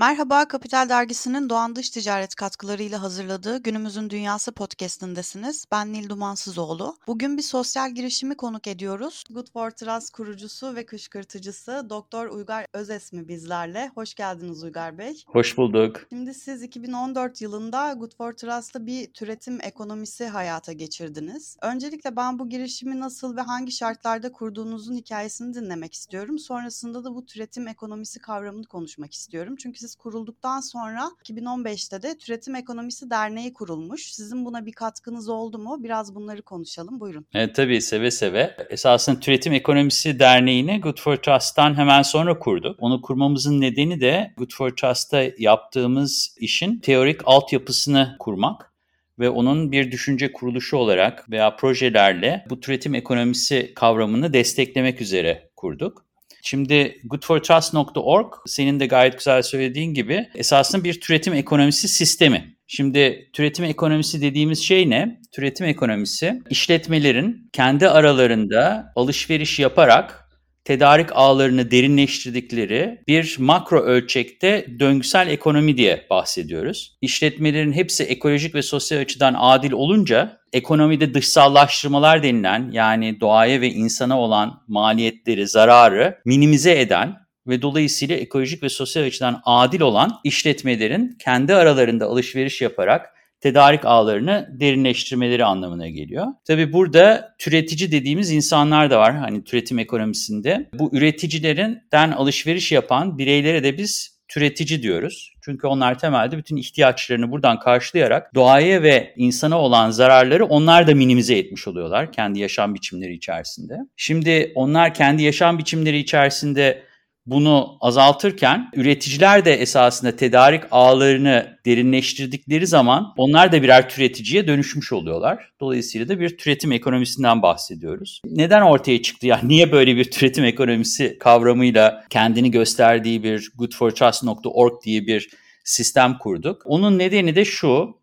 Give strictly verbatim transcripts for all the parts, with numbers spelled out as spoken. Merhaba, Kapital Dergisi'nin Doğan Dış Ticaret katkılarıyla hazırladığı Günümüzün Dünyası podcast'indesiniz. Ben Nil Dumansızoğlu. Bugün bir sosyal girişimi konuk ediyoruz. Good for Trust kurucusu ve kışkırtıcısı Doktor Uygar Özesmi bizlerle. Hoş geldiniz Uygar Bey. Hoş bulduk. Şimdi siz iki bin on dört yılında Good for Trust'ta bir türetim ekonomisi hayata geçirdiniz. Öncelikle ben bu girişimi nasıl ve hangi şartlarda kurduğunuzun hikayesini dinlemek istiyorum. Sonrasında da bu türetim ekonomisi kavramını konuşmak istiyorum. Çünkü kurulduktan sonra iki bin on beşte de Türetim Ekonomisi Derneği kurulmuş. Sizin buna bir katkınız oldu mu? Biraz bunları konuşalım. Buyurun. E, tabii seve seve. Esasında Türetim Ekonomisi Derneği'ni Good for Trust'tan hemen sonra kurduk. Onu kurmamızın nedeni de Good for Trust'ta yaptığımız işin teorik altyapısını kurmak ve onun bir düşünce kuruluşu olarak veya projelerle bu türetim ekonomisi kavramını desteklemek üzere kurduk. Şimdi good for trust nokta org senin de gayet güzel söylediğin gibi esasında bir türetim ekonomisi sistemi. Şimdi türetim ekonomisi dediğimiz şey ne? Türetim ekonomisi işletmelerin kendi aralarında alışveriş yaparak tedarik ağlarını derinleştirdikleri bir makro ölçekte döngüsel ekonomi diye bahsediyoruz. İşletmelerin hepsi ekolojik ve sosyal açıdan adil olunca ekonomide dışsallaştırmalar denilen yani doğaya ve insana olan maliyetleri, zararı minimize eden ve dolayısıyla ekolojik ve sosyal açıdan adil olan işletmelerin kendi aralarında alışveriş yaparak tedarik ağlarını derinleştirmeleri anlamına geliyor. Tabii burada türetici dediğimiz insanlar da var hani türetim ekonomisinde. Bu üreticilerinden alışveriş yapan bireylere de biz türetici diyoruz. Çünkü onlar temelde bütün ihtiyaçlarını buradan karşılayarak doğaya ve insana olan zararları onlar da minimize etmiş oluyorlar kendi yaşam biçimleri içerisinde. Şimdi onlar kendi yaşam biçimleri içerisinde bunu azaltırken üreticiler de esasında tedarik ağlarını derinleştirdikleri zaman onlar da birer türeticiye dönüşmüş oluyorlar. Dolayısıyla da bir türetim ekonomisinden bahsediyoruz. Neden ortaya çıktı? Yani niye böyle bir türetim ekonomisi kavramıyla kendini gösterdiği bir good for trust nokta org diye bir sistem kurduk? Onun nedeni de şu.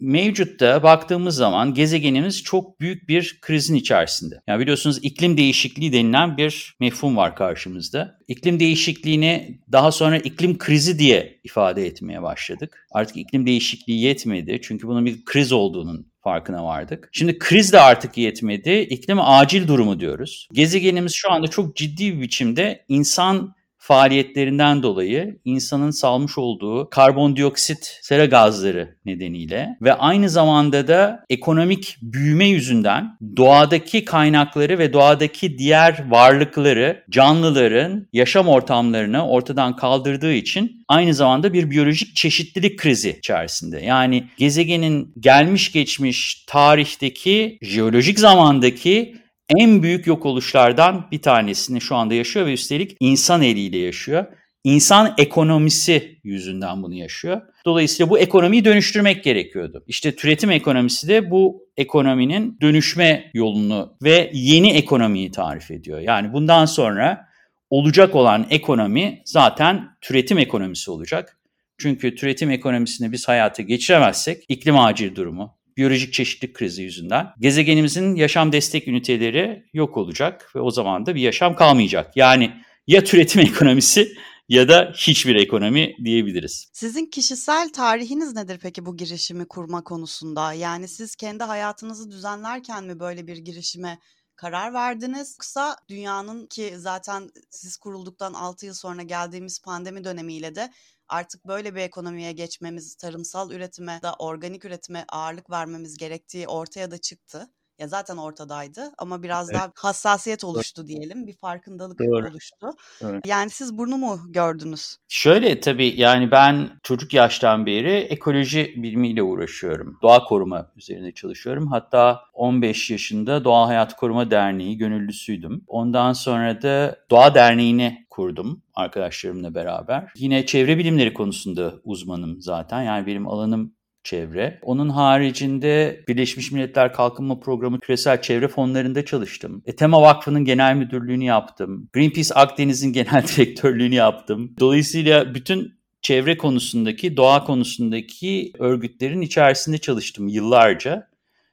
Mevcutta baktığımız zaman gezegenimiz çok büyük bir krizin içerisinde. Yani biliyorsunuz iklim değişikliği denilen bir mefhum var karşımızda. İklim değişikliğini daha sonra iklim krizi diye ifade etmeye başladık. Artık iklim değişikliği yetmedi çünkü bunun bir kriz olduğunun farkına vardık. Şimdi kriz de artık yetmedi. İklime acil durumu diyoruz. Gezegenimiz şu anda çok ciddi bir biçimde insan faaliyetlerinden dolayı insanın salmış olduğu karbondioksit sera gazları nedeniyle ve aynı zamanda da ekonomik büyüme yüzünden doğadaki kaynakları ve doğadaki diğer varlıkları, canlıların yaşam ortamlarını ortadan kaldırdığı için aynı zamanda bir biyolojik çeşitlilik krizi içerisinde. Yani gezegenin gelmiş geçmiş tarihteki, jeolojik zamandaki en büyük yok oluşlardan bir tanesini şu anda yaşıyor ve üstelik insan eliyle yaşıyor. İnsan ekonomisi yüzünden bunu yaşıyor. Dolayısıyla bu ekonomiyi dönüştürmek gerekiyordu. İşte türetim ekonomisi de bu ekonominin dönüşme yolunu ve yeni ekonomiyi tarif ediyor. Yani bundan sonra olacak olan ekonomi zaten türetim ekonomisi olacak. Çünkü türetim ekonomisini biz hayata geçiremezsek iklim acil durumu, biyolojik çeşitlilik krizi yüzünden gezegenimizin yaşam destek üniteleri yok olacak ve o zaman da bir yaşam kalmayacak. Yani ya türetim ekonomisi ya da hiçbir ekonomi diyebiliriz. Sizin kişisel tarihiniz nedir peki bu girişimi kurma konusunda? Yani siz kendi hayatınızı düzenlerken mi böyle bir girişime karar verdiniz? Kısa dünyanın ki zaten siz kurulduktan altı yıl sonra geldiğimiz pandemi dönemiyle de artık böyle bir ekonomiye geçmemiz, tarımsal üretime da organik üretime ağırlık vermemiz gerektiği ortaya da çıktı. Ya zaten ortadaydı ama biraz evet. daha hassasiyet oluştu diyelim. Bir farkındalık Doğru. oluştu. Doğru. Yani siz bunu mu gördünüz? Şöyle tabii yani ben çocuk yaştan beri ekoloji bilimiyle uğraşıyorum. Doğa koruma üzerine çalışıyorum. Hatta on beş yaşında Doğa Hayat Koruma Derneği gönüllüsüydüm. Ondan sonra da Doğa Derneği'ni kurdum arkadaşlarımla beraber. Yine çevre bilimleri konusunda uzmanım zaten. Yani benim alanım çevre. Onun haricinde Birleşmiş Milletler Kalkınma Programı küresel çevre fonlarında çalıştım. E, Tema Vakfı'nın genel müdürlüğünü yaptım. Greenpeace Akdeniz'in genel direktörlüğünü yaptım. Dolayısıyla bütün çevre konusundaki, doğa konusundaki örgütlerin içerisinde çalıştım yıllarca.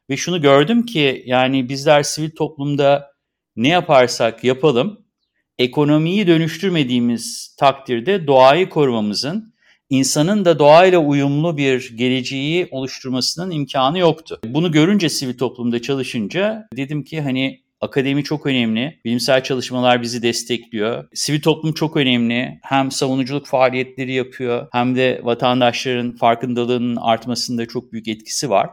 Ve şunu gördüm ki yani bizler sivil toplumda ne yaparsak yapalım, ekonomiyi dönüştürmediğimiz takdirde doğayı korumamızın insanın da doğayla uyumlu bir geleceği oluşturmasının imkanı yoktu. Bunu görünce sivil toplumda çalışınca dedim ki hani akademi çok önemli, bilimsel çalışmalar bizi destekliyor. Sivil toplum çok önemli, hem savunuculuk faaliyetleri yapıyor hem de vatandaşların farkındalığının artmasında çok büyük etkisi var.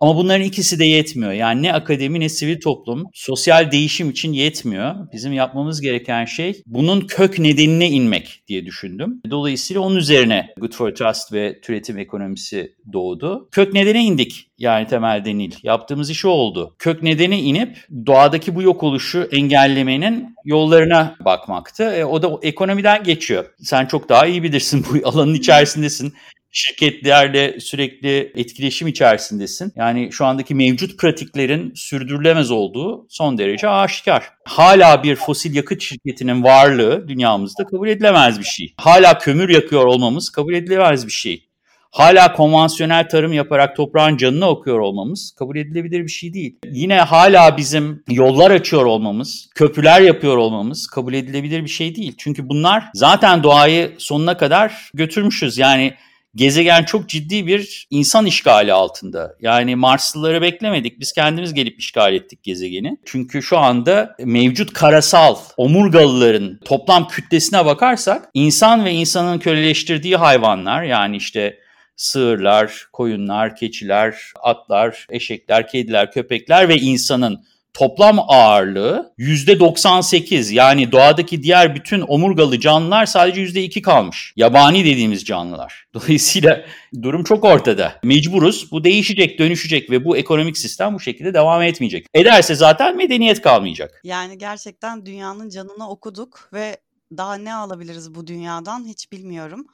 Ama bunların ikisi de yetmiyor. Yani ne akademi ne sivil toplum sosyal değişim için yetmiyor. Bizim yapmamız gereken şey bunun kök nedenine inmek diye düşündüm. Dolayısıyla onun üzerine Good for Trust ve Türetim Ekonomisi doğdu. Kök nedene indik yani temelde Nil. Yaptığımız iş oldu. Kök nedene inip doğadaki bu yok oluşu engellemenin yollarına bakmaktı. E, o da ekonomiden geçiyor. Sen çok daha iyi bilirsin, bu alanın içerisindesin. Şirketlerle sürekli etkileşim içerisindesin. Yani şu andaki mevcut pratiklerin sürdürülemez olduğu son derece aşikar. Hala bir fosil yakıt şirketinin varlığı dünyamızda kabul edilemez bir şey. Hala kömür yakıyor olmamız kabul edilemez bir şey. Hala konvansiyonel tarım yaparak toprağın canını okuyor olmamız kabul edilebilir bir şey değil. Yine hala bizim yollar açıyor olmamız, köprüler yapıyor olmamız kabul edilebilir bir şey değil. Çünkü bunlar zaten doğayı sonuna kadar götürmüşüz. Yani gezegen çok ciddi bir insan işgali altında. Yani Marslıları beklemedik. Biz kendimiz gelip işgal ettik gezegeni. Çünkü şu anda mevcut karasal omurgalıların toplam kütlesine bakarsak insan ve insanın köleleştirdiği hayvanlar, yani işte sığırlar, koyunlar, keçiler, atlar, eşekler, kediler, köpekler ve insanın toplam ağırlığı yüzde doksan sekiz, yani doğadaki diğer bütün omurgalı canlılar sadece yüzde iki kalmış. Yabani dediğimiz canlılar. Dolayısıyla durum çok ortada. Mecburuz. Bu değişecek, dönüşecek ve bu ekonomik sistem bu şekilde devam etmeyecek. Ederse zaten medeniyet kalmayacak. Yani gerçekten dünyanın canını okuduk ve daha ne alabiliriz bu dünyadan hiç bilmiyorum.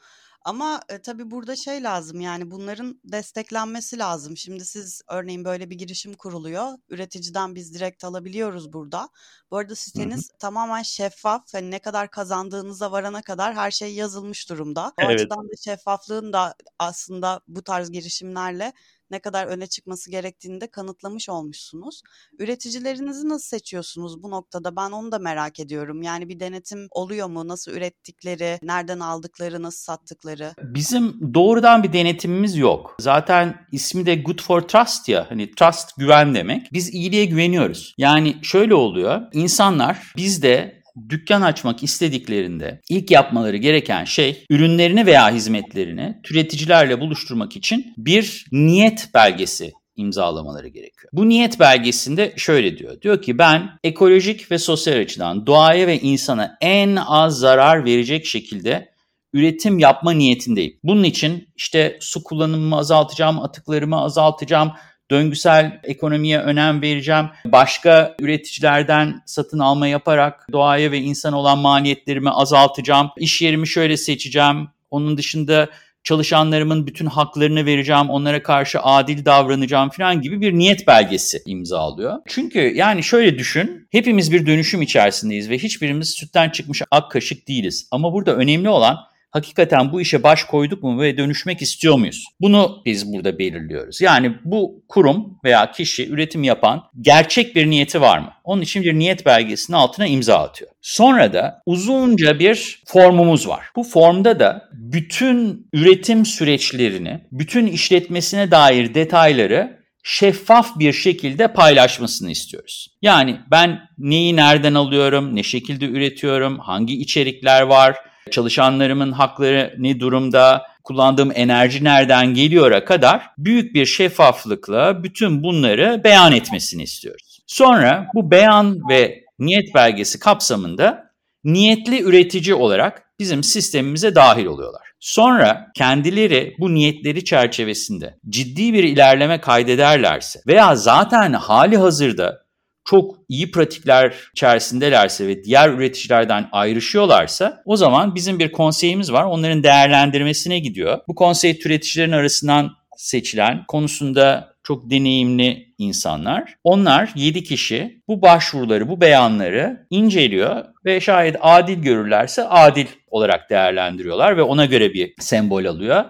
Ama e, tabii burada şey lazım, yani bunların desteklenmesi lazım. Şimdi siz örneğin böyle bir girişim kuruluyor. Üreticiden biz direkt alabiliyoruz burada. Bu arada siteniz hı hı. tamamen şeffaf. Yani ne kadar kazandığınıza varana kadar her şey yazılmış durumda. O evet. açıdan da şeffaflığın da aslında bu tarz girişimlerle ne kadar öne çıkması gerektiğini de kanıtlamış olmuşsunuz. Üreticilerinizi nasıl seçiyorsunuz bu noktada? Ben onu da merak ediyorum. Yani bir denetim oluyor mu? Nasıl ürettikleri, nereden aldıkları, nasıl sattıkları? Bizim doğrudan bir denetimimiz yok. Zaten ismi de Good for Trust ya. Hani trust güven demek. Biz iyiliğe güveniyoruz. Yani şöyle oluyor. İnsanlar bizde dükkan açmak istediklerinde ilk yapmaları gereken şey ürünlerini veya hizmetlerini tüketicilerle buluşturmak için bir niyet belgesi imzalamaları gerekiyor. Bu niyet belgesinde şöyle diyor. Diyor ki ben ekolojik ve sosyal açıdan doğaya ve insana en az zarar verecek şekilde üretim yapma niyetindeyim. Bunun için işte su kullanımımı azaltacağım, atıklarımı azaltacağım, döngüsel ekonomiye önem vereceğim. Başka üreticilerden satın alma yaparak doğaya ve insana olan maliyetlerimi azaltacağım. İş yerimi şöyle seçeceğim. Onun dışında çalışanlarımın bütün haklarını vereceğim. Onlara karşı adil davranacağım falan gibi bir niyet belgesi imzalıyor. Çünkü yani şöyle düşün. Hepimiz bir dönüşüm içerisindeyiz ve hiçbirimiz sütten çıkmış ak kaşık değiliz. Ama burada önemli olan hakikaten bu işe baş koyduk mu ve dönüşmek istiyor muyuz? Bunu biz burada belirliyoruz. Yani bu kurum veya kişi, üretim yapan, gerçek bir niyeti var mı? Onun için bir niyet belgesinin altına imza atıyor. Sonra da uzunca bir formumuz var. Bu formda da bütün üretim süreçlerini, bütün işletmesine dair detayları şeffaf bir şekilde paylaşmasını istiyoruz. Yani ben neyi nereden alıyorum, ne şekilde üretiyorum, hangi içerikler var, çalışanlarımın hakları ne durumda, kullandığım enerji nereden geliyor'a kadar büyük bir şeffaflıkla bütün bunları beyan etmesini istiyoruz. Sonra bu beyan ve niyet belgesi kapsamında niyetli üretici olarak bizim sistemimize dahil oluyorlar. Sonra kendileri bu niyetleri çerçevesinde ciddi bir ilerleme kaydederlerse veya zaten hali hazırda çok iyi pratikler içerisindelerse ve diğer üreticilerden ayrışıyorlarsa o zaman bizim bir konseyimiz var. Onların değerlendirmesine gidiyor. Bu konsey üreticilerin arasından seçilen konusunda çok deneyimli insanlar. Onlar yedi kişi bu başvuruları, bu beyanları inceliyor ve şayet adil görürlerse adil olarak değerlendiriyorlar ve ona göre bir sembol alıyor.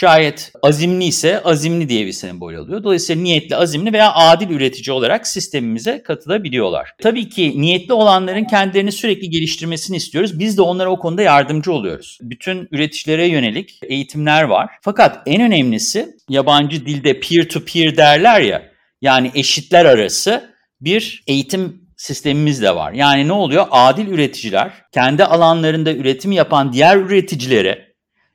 Şayet azimli ise azimli diye bir sembol alıyor. Dolayısıyla niyetli, azimli veya adil üretici olarak sistemimize katılabiliyorlar. Tabii ki niyetli olanların kendilerini sürekli geliştirmesini istiyoruz. Biz de onlara o konuda yardımcı oluyoruz. Bütün üreticilere yönelik eğitimler var. Fakat en önemlisi yabancı dilde peer to peer derler ya, yani eşitler arası bir eğitim sistemimiz de var. Yani ne oluyor? Adil üreticiler kendi alanlarında üretim yapan diğer üreticilere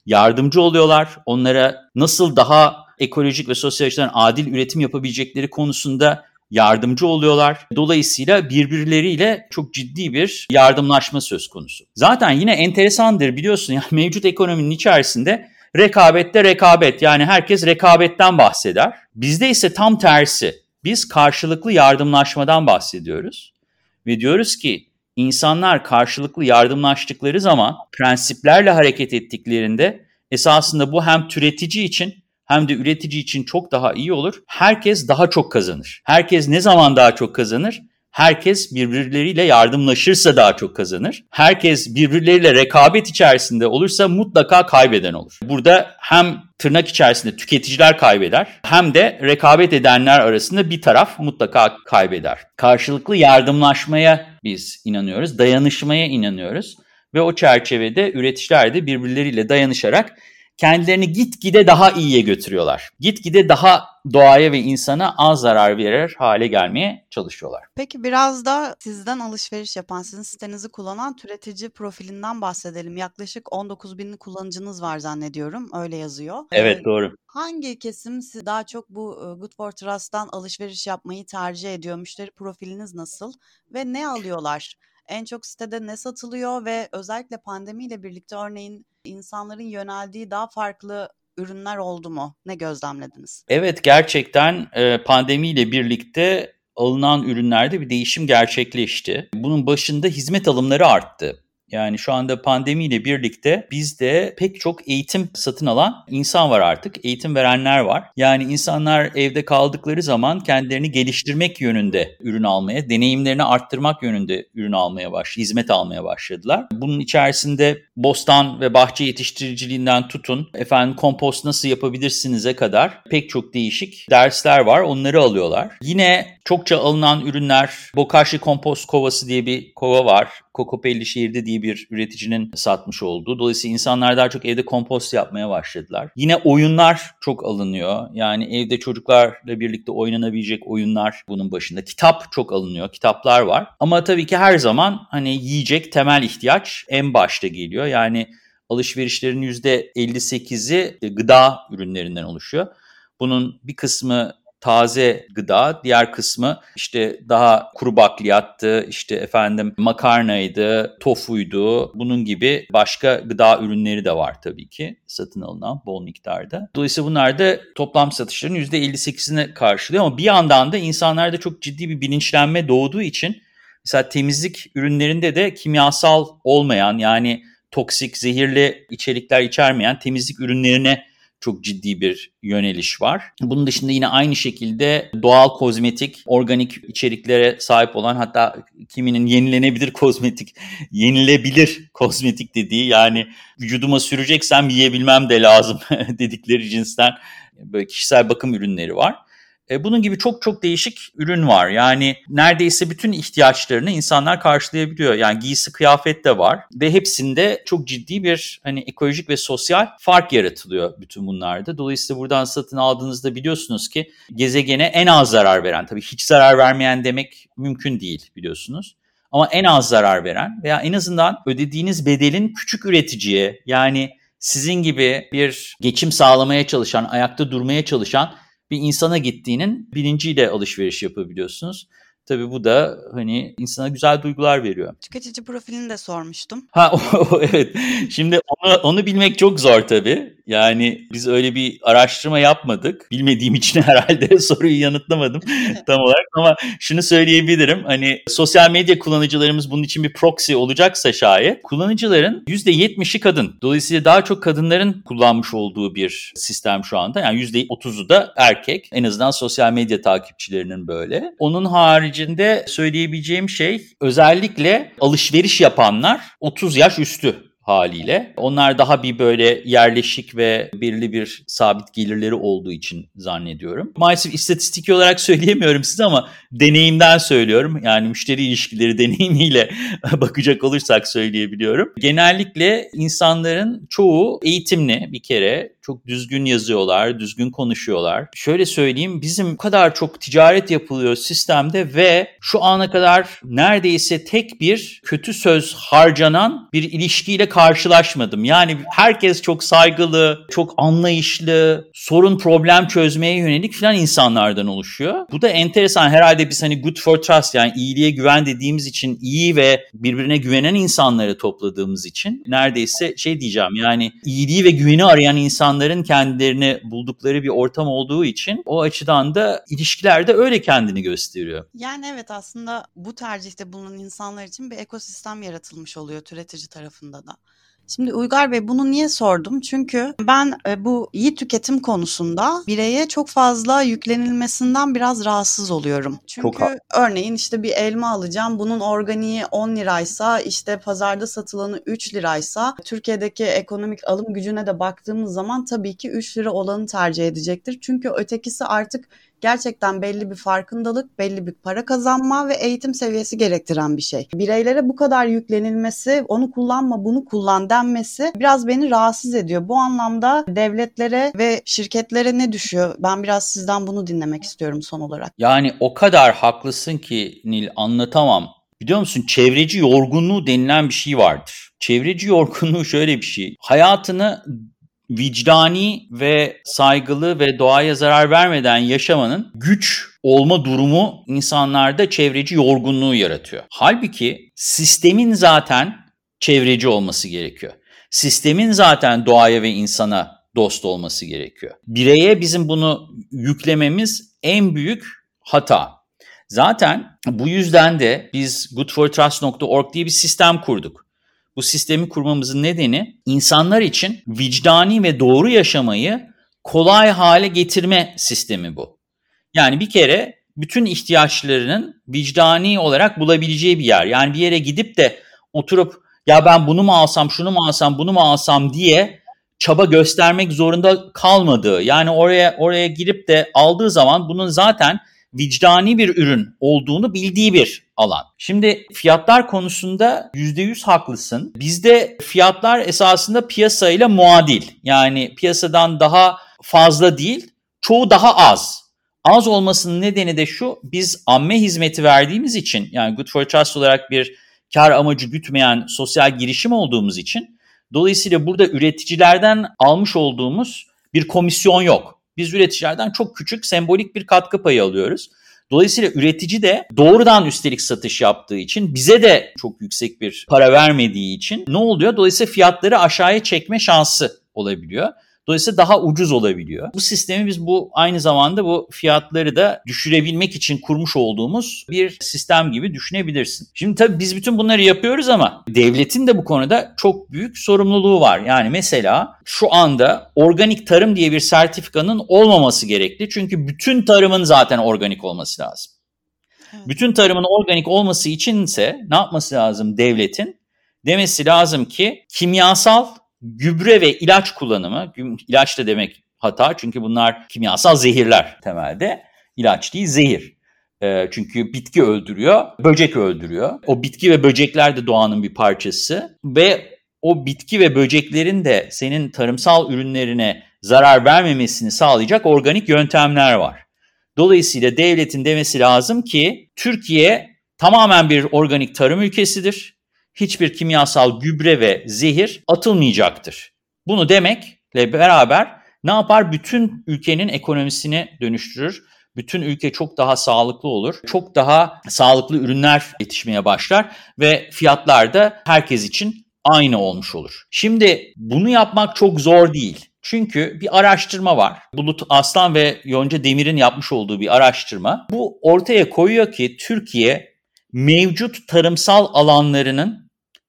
yardımcı oluyorlar. Onlara nasıl daha ekolojik ve sosyal açıdan adil üretim yapabilecekleri konusunda yardımcı oluyorlar. Dolayısıyla birbirleriyle çok ciddi bir yardımlaşma söz konusu. Zaten yine enteresandır, biliyorsun yani mevcut ekonominin içerisinde rekabette rekabet, yani herkes rekabetten bahseder. Bizde ise tam tersi. Biz karşılıklı yardımlaşmadan bahsediyoruz ve diyoruz ki İnsanlar karşılıklı yardımlaştıkları zaman, prensiplerle hareket ettiklerinde esasında bu hem türetici için hem de üretici için çok daha iyi olur. Herkes daha çok kazanır. Herkes ne zaman daha çok kazanır? Herkes birbirleriyle yardımlaşırsa daha çok kazanır. Herkes birbirleriyle rekabet içerisinde olursa mutlaka kaybeden olur. Burada hem tırnak içerisinde tüketiciler kaybeder, hem de rekabet edenler arasında bir taraf mutlaka kaybeder. Karşılıklı yardımlaşmaya biz inanıyoruz, dayanışmaya inanıyoruz ve o çerçevede üreticiler de birbirleriyle dayanışarak kendilerini gitgide daha iyiye götürüyorlar. Gitgide daha doğaya ve insana az zarar verir hale gelmeye çalışıyorlar. Peki biraz da sizden alışveriş yapan, sizin sitenizi kullanan türetici profilinden bahsedelim. Yaklaşık on dokuz bin kullanıcınız var zannediyorum. Öyle yazıyor. Evet, doğru. Hangi kesim siz daha çok bu Good for Trust'tan alışveriş yapmayı tercih ediyor? Müşteri profiliniz nasıl ve ne alıyorlar? En çok sitede ne satılıyor ve özellikle pandemiyle birlikte örneğin insanların yöneldiği daha farklı ürünler oldu mu? Ne gözlemlediniz? Evet, gerçekten pandemiyle birlikte alınan ürünlerde bir değişim gerçekleşti. Bunun başında hizmet alımları arttı. Yani şu anda pandemiyle birlikte bizde pek çok eğitim satın alan insan var artık. Eğitim verenler var. Yani insanlar evde kaldıkları zaman kendilerini geliştirmek yönünde ürün almaya, deneyimlerini arttırmak yönünde ürün almaya başladı, hizmet almaya başladılar. Bunun içerisinde bostan ve bahçe yetiştiriciliğinden tutun, efendim kompost nasıl yapabilirsinize kadar pek çok değişik dersler var. Onları alıyorlar. Yine çokça alınan ürünler, Bokashi Kompost Kovası diye bir kova var. Kokopellişehir'de diye bir üreticinin satmış olduğu. Dolayısıyla insanlar daha çok evde kompost yapmaya başladılar. Yine oyunlar çok alınıyor. Yani evde çocuklarla birlikte oynanabilecek oyunlar bunun başında. Kitap çok alınıyor. Kitaplar var. Ama tabii ki her zaman hani yiyecek, temel ihtiyaç en başta geliyor. Yani alışverişlerin yüzde elli sekizi gıda ürünlerinden oluşuyor. Bunun bir kısmı taze gıda, diğer kısmı işte daha kuru bakliyattı, işte efendim makarnaydı, tofuydu, bunun gibi başka gıda ürünleri de var tabii ki satın alınan bol miktarda. Dolayısıyla bunlar da toplam satışların yüzde elli sekizini karşılıyor ama bir yandan da insanlarda çok ciddi bir bilinçlenme doğduğu için mesela temizlik ürünlerinde de kimyasal olmayan, yani toksik, zehirli içerikler içermeyen temizlik ürünlerine çok ciddi bir yöneliş var. Bunun dışında yine aynı şekilde doğal kozmetik, organik içeriklere sahip olan, hatta kiminin yenilenebilir kozmetik, yenilebilir kozmetik dediği, yani vücuduma süreceksem yiyebilmem de lazım dedikleri cinsten böyle kişisel bakım ürünleri var. Bunun gibi çok çok değişik ürün var. Yani neredeyse bütün ihtiyaçlarını insanlar karşılayabiliyor. Yani giysi kıyafet de var ve hepsinde çok ciddi bir hani ekolojik ve sosyal fark yaratılıyor bütün bunlarda. Dolayısıyla buradan satın aldığınızda biliyorsunuz ki gezegene en az zarar veren, tabii hiç zarar vermeyen demek mümkün değil biliyorsunuz. Ama en az zarar veren veya en azından ödediğiniz bedelin küçük üreticiye, yani sizin gibi bir geçim sağlamaya çalışan, ayakta durmaya çalışan bir insana gittiğinin bilinciyle alışveriş yapabiliyorsunuz. Tabii bu da hani insana güzel duygular veriyor. Tüketici profilini de sormuştum. Ha o, o, evet. Şimdi onu, onu bilmek çok zor tabii. Yani biz öyle bir araştırma yapmadık. Bilmediğim için herhalde soruyu yanıtlamadım tam olarak. Ama şunu söyleyebilirim. Hani sosyal medya kullanıcılarımız bunun için bir proxy olacaksa şayet, kullanıcıların yüzde yetmişi kadın. Dolayısıyla daha çok kadınların kullanmış olduğu bir sistem şu anda. Yani yüzde otuzu da erkek. En azından sosyal medya takipçilerinin böyle. Onun harici İçinde söyleyebileceğim şey, özellikle alışveriş yapanlar otuz yaş üstü haliyle. Onlar daha bir böyle yerleşik ve belirli bir sabit gelirleri olduğu için zannediyorum. Maalesef istatistik olarak söyleyemiyorum size ama deneyimden söylüyorum. Yani müşteri ilişkileri deneyimiyle bakacak olursak söyleyebiliyorum. Genellikle insanların çoğu eğitimli bir kere. Çok düzgün yazıyorlar, düzgün konuşuyorlar. Şöyle söyleyeyim, bizim bu kadar çok ticaret yapılıyor sistemde ve şu ana kadar neredeyse tek bir kötü söz harcanan bir ilişkiyle karşılaşmadım. Yani herkes çok saygılı, çok anlayışlı, sorun problem çözmeye yönelik falan insanlardan oluşuyor. Bu da enteresan. Herhalde biz hani good for trust, yani iyiliğe güven dediğimiz için, iyi ve birbirine güvenen insanları topladığımız için neredeyse şey diyeceğim, yani iyiliği ve güveni arayan insanların kendilerini buldukları bir ortam olduğu için o açıdan da ilişkilerde öyle kendini gösteriyor. Yani evet, aslında bu tercihte bulunan insanlar için bir ekosistem yaratılmış oluyor tüketici tarafında da. Şimdi Uygar Bey, bunu niye sordum? Çünkü ben bu iyi tüketim konusunda bireye çok fazla yüklenilmesinden biraz rahatsız oluyorum. Çünkü örneğin işte bir elma alacağım. Bunun organiği on liraysa, işte pazarda satılanı üç liraysa, Türkiye'deki ekonomik alım gücüne de baktığımız zaman tabii ki üç lira olanı tercih edecektir. Çünkü ötekisi artık gerçekten belli bir farkındalık, belli bir para kazanma ve eğitim seviyesi gerektiren bir şey. Bireylere bu kadar yüklenilmesi, onu kullanma, bunu kullan denmesi biraz beni rahatsız ediyor. Bu anlamda devletlere ve şirketlere ne düşüyor? Ben biraz sizden bunu dinlemek istiyorum son olarak. Yani o kadar haklısın ki Nil, anlatamam. Biliyor musun, çevreci yorgunluğu denilen bir şey vardır. Çevreci yorgunluğu şöyle bir şey. Hayatını vicdani ve saygılı ve doğaya zarar vermeden yaşamanın güç olma durumu insanlarda çevreci yorgunluğu yaratıyor. Halbuki sistemin zaten çevreci olması gerekiyor. Sistemin zaten doğaya ve insana dost olması gerekiyor. Bireye bizim bunu yüklememiz en büyük hata. Zaten bu yüzden de biz good for trust nokta org diye bir sistem kurduk. Bu sistemi kurmamızın nedeni insanlar için vicdani ve doğru yaşamayı kolay hale getirme sistemi bu. Yani bir kere bütün ihtiyaçlarının vicdani olarak bulabileceği bir yer. Yani bir yere gidip de oturup ya ben bunu mu alsam, şunu mu alsam, bunu mu alsam diye çaba göstermek zorunda kalmadığı. Yani oraya oraya girip de aldığı zaman bunun zaten vicdani bir ürün olduğunu bildiği bir alan. Şimdi fiyatlar konusunda yüzde yüz haklısın. Bizde fiyatlar esasında piyasayla muadil. Yani piyasadan daha fazla değil, çoğu daha az. Az olmasının nedeni de şu, biz amme hizmeti verdiğimiz için, yani Good for Trust olarak bir kar amacı gütmeyen sosyal girişim olduğumuz için, dolayısıyla burada üreticilerden almış olduğumuz bir komisyon yok. Biz üreticilerden çok küçük, sembolik bir katkı payı alıyoruz. Dolayısıyla üretici de doğrudan üstelik satış yaptığı için, bize de çok yüksek bir para vermediği için ne oluyor? Dolayısıyla fiyatları aşağıya çekme şansı olabiliyor. Dolayısıyla daha ucuz olabiliyor. Bu sistemi biz bu aynı zamanda bu fiyatları da düşürebilmek için kurmuş olduğumuz bir sistem gibi düşünebilirsin. Şimdi tabii biz bütün bunları yapıyoruz ama devletin de bu konuda çok büyük sorumluluğu var. Yani mesela şu anda organik tarım diye bir sertifikanın olmaması gerekli. Çünkü bütün tarımın zaten organik olması lazım. Bütün tarımın organik olması içinse ne yapması lazım devletin? Demesi lazım ki kimyasal gübre ve ilaç kullanımı, ilaç da demek hata çünkü bunlar kimyasal zehirler temelde. İlaç değil, zehir. E, çünkü bitki öldürüyor, böcek öldürüyor. O bitki ve böcekler de doğanın bir parçası ve o bitki ve böceklerin de senin tarımsal ürünlerine zarar vermemesini sağlayacak organik yöntemler var. Dolayısıyla devletin demesi lazım ki Türkiye tamamen bir organik tarım ülkesidir. Hiçbir kimyasal gübre ve zehir atılmayacaktır. Bunu demekle beraber ne yapar? Bütün ülkenin ekonomisini dönüştürür. Bütün ülke çok daha sağlıklı olur. Çok daha sağlıklı ürünler yetişmeye başlar ve fiyatlar da herkes için aynı olmuş olur. Şimdi bunu yapmak çok zor değil. Çünkü bir araştırma var. Bulut Aslan ve Yonca Demir'in yapmış olduğu bir araştırma. Bu ortaya koyuyor ki Türkiye mevcut tarımsal alanlarının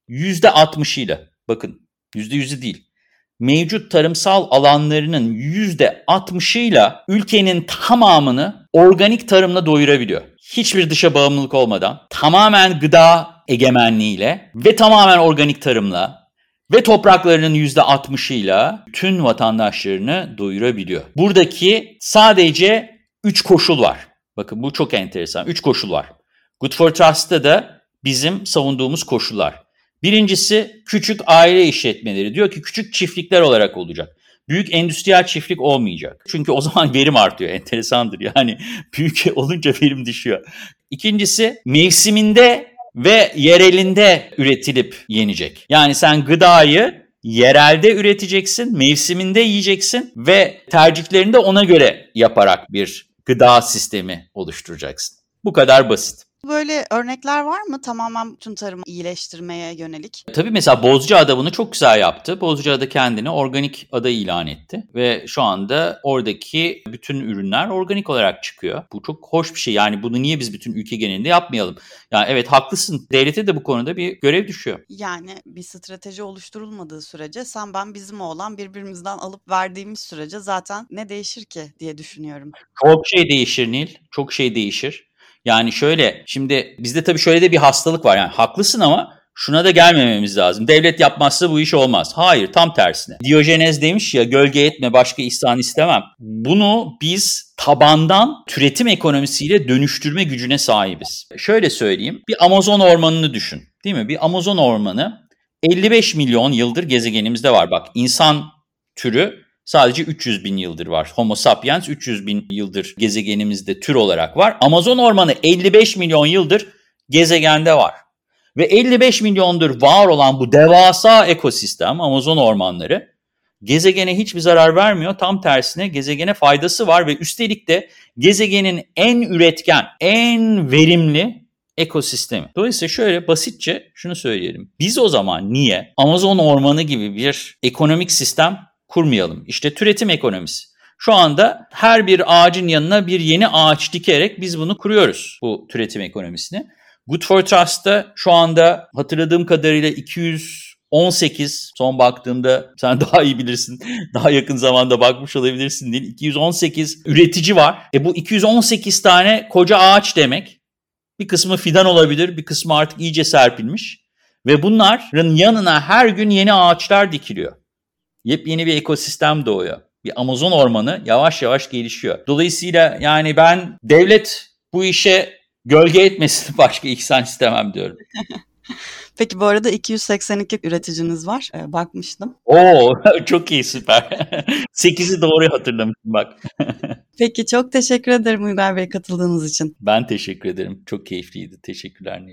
yüzde altmışıyla, bakın yüzde yüzü değil, mevcut tarımsal alanlarının yüzde altmışıyla ülkenin tamamını organik tarımla doyurabiliyor. Hiçbir dışa bağımlılık olmadan, tamamen gıda egemenliğiyle ve tamamen organik tarımla ve topraklarının yüzde altmışıyla tüm vatandaşlarını doyurabiliyor. Buradaki sadece üç koşul var. Bakın bu çok enteresan. üç koşul var. Good for Trust'ta da bizim savunduğumuz koşullar. Birincisi küçük aile işletmeleri. Diyor ki küçük çiftlikler olarak olacak. Büyük endüstriyel çiftlik olmayacak. Çünkü o zaman verim artıyor. Enteresandır yani. Büyük olunca verim düşüyor. İkincisi mevsiminde ve yerelinde üretilip yenecek. Yani sen gıdayı yerelde üreteceksin, mevsiminde yiyeceksin ve tercihlerini de ona göre yaparak bir gıda sistemi oluşturacaksın. Bu kadar basit. Böyle örnekler var mı? Tamamen tüm tarımı iyileştirmeye yönelik. Tabii mesela Bozcaada bunu çok güzel yaptı. Bozcaada kendini organik ada ilan etti. Ve şu anda oradaki bütün ürünler organik olarak çıkıyor. Bu çok hoş bir şey. Yani bunu niye biz bütün ülke genelinde yapmayalım? Yani evet haklısın. Devlete de bu konuda bir görev düşüyor. Yani bir strateji oluşturulmadığı sürece sen ben bizim oğlan birbirimizden alıp verdiğimiz sürece zaten ne değişir ki diye düşünüyorum. Çok şey değişir Nil. Çok şey değişir. Yani şöyle, şimdi bizde tabii şöyle de bir hastalık var. Yani haklısın ama şuna da gelmememiz lazım. Devlet yapmazsa bu iş olmaz. Hayır, tam tersine. Diyojenez demiş ya, gölge etme, başka ihsan istemem. Bunu biz tabandan türetim ekonomisiyle dönüştürme gücüne sahibiz. Şöyle söyleyeyim, bir Amazon ormanını düşün. Değil mi? Bir Amazon ormanı elli beş milyon yıldır gezegenimizde var. Bak, insan türü sadece üç yüz bin yıldır var. Homo sapiens üç yüz bin yıldır gezegenimizde tür olarak var. Amazon ormanı elli beş milyon yıldır gezegende var. Ve elli beş milyondur var olan bu devasa ekosistem, Amazon ormanları, gezegene hiçbir zarar vermiyor. Tam tersine gezegene faydası var ve üstelik de gezegenin en üretken, en verimli ekosistemi. Dolayısıyla şöyle basitçe şunu söyleyelim. Biz o zaman niye Amazon ormanı gibi bir ekonomik sistem kurmayalım? İşte türetim ekonomisi. Şu anda her bir ağacın yanına bir yeni ağaç dikerek biz bunu kuruyoruz, bu türetim ekonomisini. Good for Trust'ta şu anda hatırladığım kadarıyla iki yüz on sekiz, son baktığımda sen daha iyi bilirsin, daha yakın zamanda bakmış olabilirsin değil, iki yüz on sekiz üretici var. E bu iki yüz on sekiz tane koca ağaç demek. Bir kısmı fidan olabilir, bir kısmı artık iyice serpilmiş ve bunların yanına her gün yeni ağaçlar dikiliyor. Yepyeni bir ekosistem doğuyor. Bir Amazon ormanı yavaş yavaş gelişiyor. Dolayısıyla yani ben devlet bu işe gölge etmesini başka ihsan istemem diyorum. Peki bu arada iki yüz seksen iki üreticiniz var. Ee, bakmıştım. Oo, çok iyi, süper. sekizi doğru hatırlamışım bak. Peki çok teşekkür ederim Uygar Bey katıldığınız için. Ben teşekkür ederim. Çok keyifliydi. Teşekkürler Nil.